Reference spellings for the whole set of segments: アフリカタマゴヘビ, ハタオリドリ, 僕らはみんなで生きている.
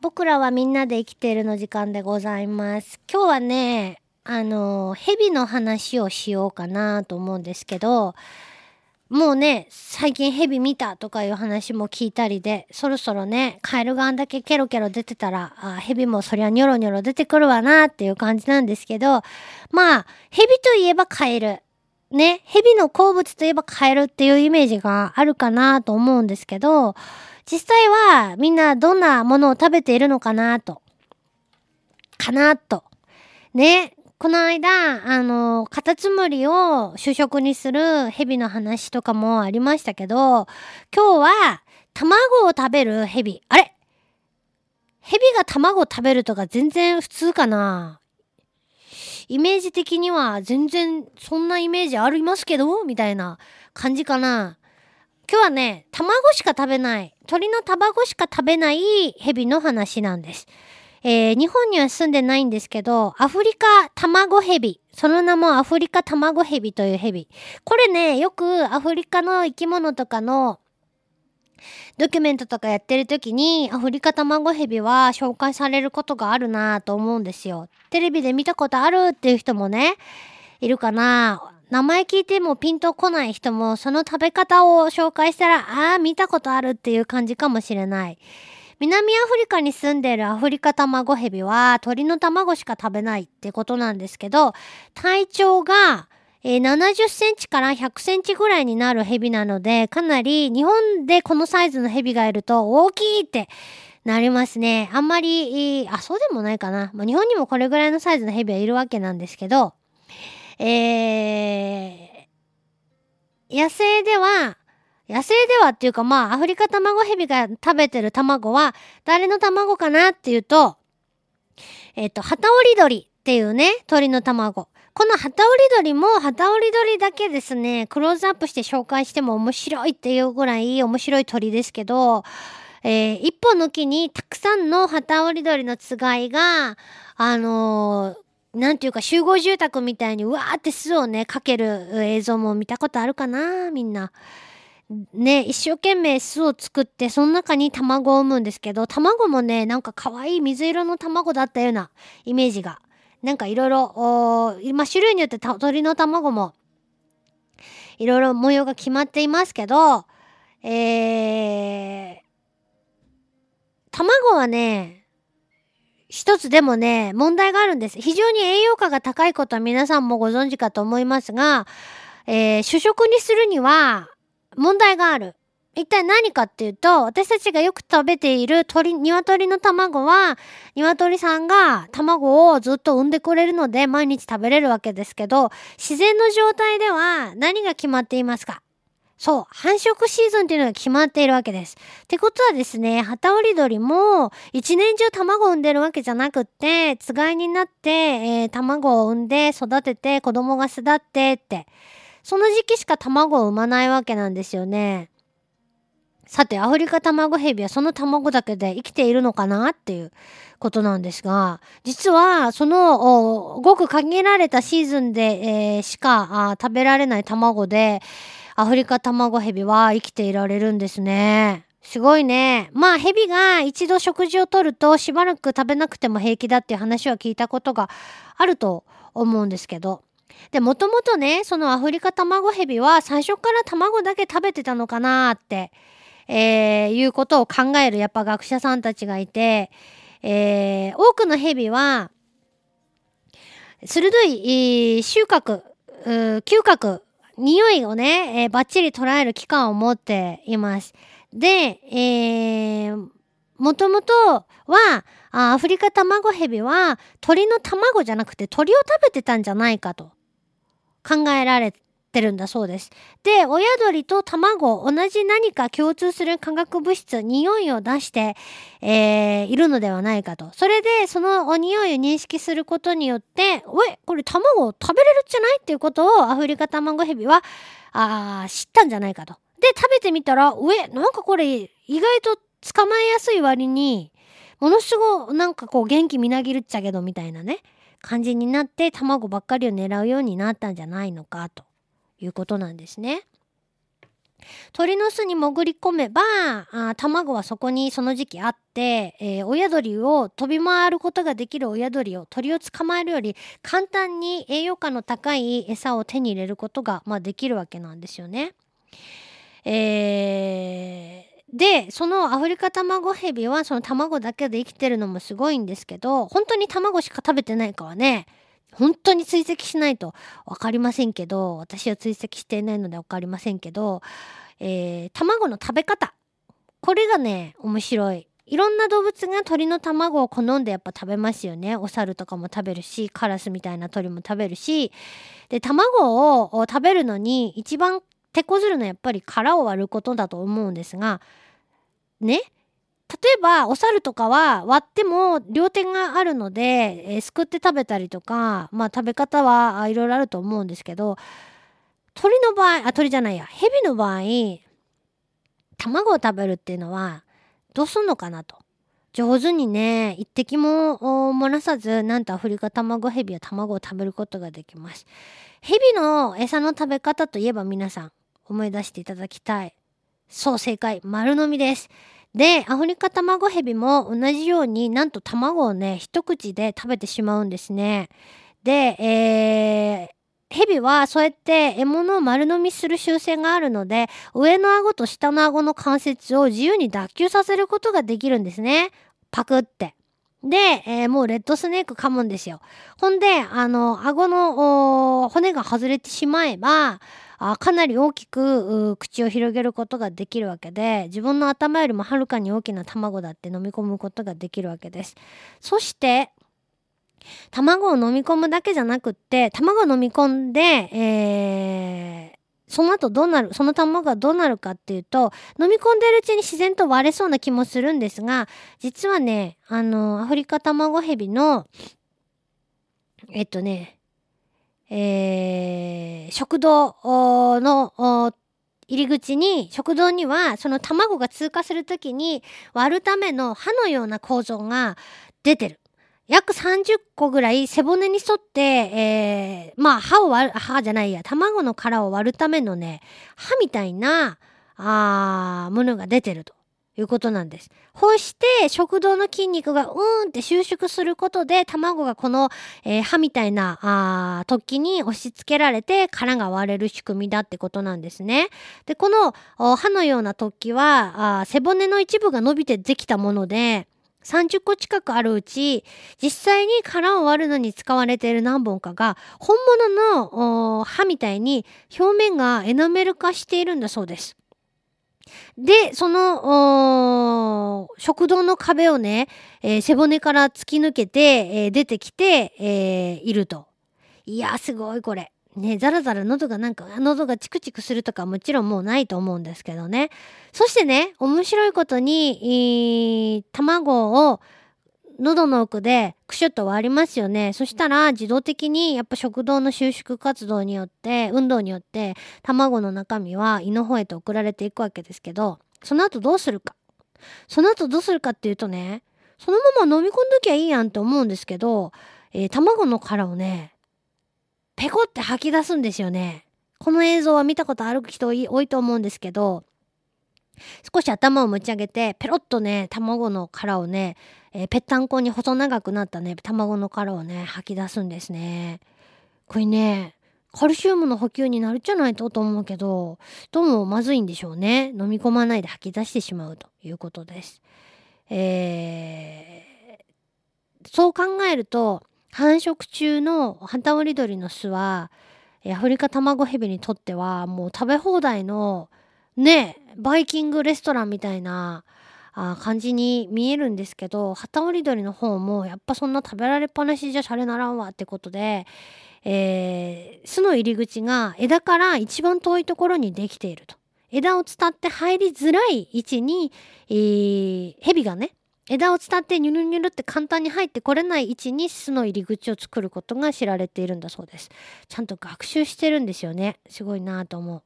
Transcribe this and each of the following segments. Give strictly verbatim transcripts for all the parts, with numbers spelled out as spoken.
僕らはみんなで生きているの時間でございます。今日はね、あの蛇の話をしようかなと思うんですけど、もうね最近蛇見たとかいう話も聞いたりで、そろそろねカエルがあんだけケロケロ出てたら、あ蛇もそりゃニョロニョロ出てくるわなっていう感じなんですけど、まあ蛇といえばカエルね、蛇の好物といえばカエルっていうイメージがあるかなと思うんですけど、実際はみんなどんなものを食べているのかなとかなとね、この間あのカタツムリを主食にする蛇の話とかもありましたけど、今日は卵を食べる蛇。あれ、蛇が卵を食べるとか全然普通かな、イメージ的には全然そんなイメージありますけどみたいな感じかな。今日はね、卵しか食べない、鳥の卵しか食べない蛇の話なんです。えー、日本には住んでないんですけど、アフリカ卵蛇、その名もアフリカ卵蛇という蛇。これね、よくアフリカの生き物とかのドキュメントとかやってる時にアフリカ卵ヘビは紹介されることがあるなと思うんですよ。テレビで見たことあるっていう人もねいるかな。名前聞いてもピンとこない人もその食べ方を紹介したら、あー見たことあるっていう感じかもしれない。南アフリカに住んでいるアフリカ卵ヘビは鳥の卵しか食べないってことなんですけど、体長がえー、ななじゅっセンチからひゃくセンチぐらいになるヘビなので、かなり日本でこのサイズのヘビがいると大きいってなりますね。あんまり、えー、あ、そうでもないかな、まあ、日本にもこれぐらいのサイズのヘビはいるわけなんですけど、えー、野生では野生ではっていうか、まあアフリカ卵ヘビが食べてる卵は誰の卵かなっていうと、えっとハタオリドリっていうね鳥の卵。このハタオリドリもハタオリドリだけですね、クローズアップして紹介しても面白いっていうぐらい面白い鳥ですけど、えー、一本の木にたくさんのハタオリドリのつがいが、あのー、なんていうか集合住宅みたいにうわーって巣をねかける映像も見たことあるかな、みんな。ね、一生懸命巣を作ってその中に卵を産むんですけど、卵もねなんか可愛い水色の卵だったようなイメージが。なんかいろいろ今種類によって鳥の卵もいろいろ模様が決まっていますけど、えー、卵はね一つでもね問題があるんです。非常に栄養価が高いことは皆さんもご存知かと思いますが、えー、主食にするには問題がある。一体何かっていうと、私たちがよく食べている鳥、鶏の卵は鶏さんが卵をずっと産んでくれるので毎日食べれるわけですけど、自然の状態では何が決まっていますか？そう、繁殖シーズンっていうのが決まっているわけです。ってことはですね、ハタオリドリも一年中卵を産んでるわけじゃなくって、つがいになって、えー、卵を産んで育てて子供が巣立ってって、その時期しか卵を産まないわけなんですよね。さて、アフリカ卵ヘビはその卵だけで生きているのかなっていうことなんですが、実はそのごく限られたシーズンで、えー、しか食べられない卵でアフリカ卵ヘビは生きていられるんですね。すごいね。まあヘビが一度食事をとるとしばらく食べなくても平気だっていう話は聞いたことがあると思うんですけど、でもともとねそのアフリカ卵ヘビは最初から卵だけ食べてたのかなってえー、いうことを考えるやっぱ学者さんたちがいて、えー、多くのヘビは鋭い収穫、嗅覚、匂いをね、えー、バッチリ捉える器官を持っています。で、えー、もともとはアフリカ卵ヘビは鳥の卵じゃなくて鳥を食べてたんじゃないかと考えられててるんだそうです。で、親鳥と卵同じ何か共通する化学物質、匂いを出して、えー、いるのではないかと。それでその匂いを認識することによって、おいこれ卵を食べれるじゃないっていうことをアフリカ卵ヘビはあ知ったんじゃないかと。で食べてみたら、おいなんかこれ意外と捕まえやすい割にものすごいなんかこう元気みなぎるっちゃけどみたいなね感じになって卵ばっかりを狙うようになったんじゃないのかと。いうことなんですね。鳥の巣に潜り込めばあ卵はそこにその時期あって、えー、親鳥を飛び回ることができる親鳥を鳥を捕まえるより簡単に栄養価の高い餌を手に入れることが、まあ、できるわけなんですよね。えーでそのアフリカタマゴヘビはその卵だけで生きてるのもすごいんですけど、本当に卵しか食べてないかはね、本当に追跡しないと分かりませんけど、私は追跡していないので分かりませんけど、えー、卵の食べ方、これがね面白い。いろんな動物が鳥の卵を好んでやっぱ食べますよね。お猿とかも食べるし、カラスみたいな鳥も食べるし、で卵を食べるのに一番手こずるのはやっぱり殻を割ることだと思うんですがね、例えばお猿とかは割っても両手があるので、えー、すくって食べたりとか、まあ食べ方はいろいろあると思うんですけど、鳥の場合あ鳥じゃないやヘビの場合卵を食べるっていうのはどうすんのかなと。上手にね一滴も漏らさず、なんとアフリカタマゴヘビは卵を食べることができます。ヘビの餌の食べ方といえば皆さん思い出していただきたい。そう正解、丸飲みです。でアフリカタマゴヘビも同じようになんと卵をね一口で食べてしまうんですね。で、えーヘビはそうやって獲物を丸飲みする習性があるので、上の顎と下の顎の関節を自由に脱臼させることができるんですね。パクって。で、えー、もうレッドスネーク噛むんですよ。ほんで、あの、顎の骨が外れてしまえば、あかなり大きく口を広げることができるわけで、自分の頭よりもはるかに大きな卵だって飲み込むことができるわけです。そして、卵を飲み込むだけじゃなくって、卵を飲み込んで、えー、その後どうなる、その卵がどうなるかっていうと、飲み込んでるうちに自然と割れそうな気もするんですが、実はねあのアフリカタマゴヘビのえっとね、えー、食道の入り口に食道にはその卵が通過するときに割るための歯のような構造が出てる。約さんじゅっこぐらい背骨に沿って、えー、まあ歯を割る、歯じゃないや、卵の殻を割るためのね、歯みたいな、あー、ものが出てるということなんです。こうして食道の筋肉がうーんって収縮することで、卵がこの、えー、歯みたいな、あー、突起に押し付けられて殻が割れる仕組みだってことなんですね。で、この歯のような突起は、あー、背骨の一部が伸びてできたもので、さんじゅっこ近くあるうち、実際に殻を割るのに使われている何本かが本物の歯みたいに表面がエナメル化しているんだそうです。で、その食道の壁をね、えー、背骨から突き抜けて、えー、出てきて、えー、いると。いやすごいこれ。ね、ザラザラ喉がなんか喉がチクチクするとかもちろんもうないと思うんですけどね。そしてね面白いことに、えー、卵を喉の奥でクシュッと割りますよね。そしたら自動的にやっぱ食道の収縮活動によって運動によって卵の中身は胃の方へと送られていくわけですけど、その後どうするかその後どうするかっていうとね、そのまま飲み込んどきゃいいやんと思うんですけど、えー、卵の殻をねペコって吐き出すんですよね。この映像は見たことある人多いと思うんですけど、少し頭を持ち上げてペロッとね卵の殻をね、えー、ぺったんこに細長くなったね卵の殻をね吐き出すんですね。これねカルシウムの補給になるんじゃないとと思うけど、どうもまずいんでしょうね。飲み込まないで吐き出してしまうということです。えー、そう考えると繁殖中のハタオリドリの巣はアフリカタマゴヘビにとってはもう食べ放題のねバイキングレストランみたいな感じに見えるんですけど、ハタオリドリの方もやっぱそんな食べられっぱなしじゃシャレならんわってことで、えー、巣の入り口が枝から一番遠いところにできていると。枝を伝って入りづらい位置に、えー、ヘビがね枝を伝ってニュルニュルって簡単に入ってこれない位置に巣の入り口を作ることが知られているんだそうです。ちゃんと学習してるんですよね。すごいなと思う。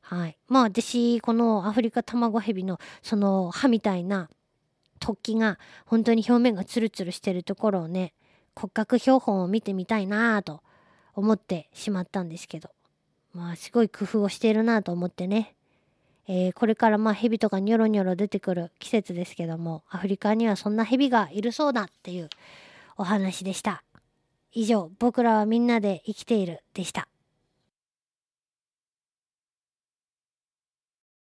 はい。まあ私このアフリカタマゴヘビのその歯みたいな突起が本当に表面がツルツルしてるところをね、骨格標本を見てみたいなと思ってしまったんですけど、まあすごい工夫をしているなと思ってね、えー、これからまあヘビとかニョロニョロ出てくる季節ですけども、アフリカにはそんなヘビがいるそうだっていうお話でした。以上、僕らはみんなで生きているでした。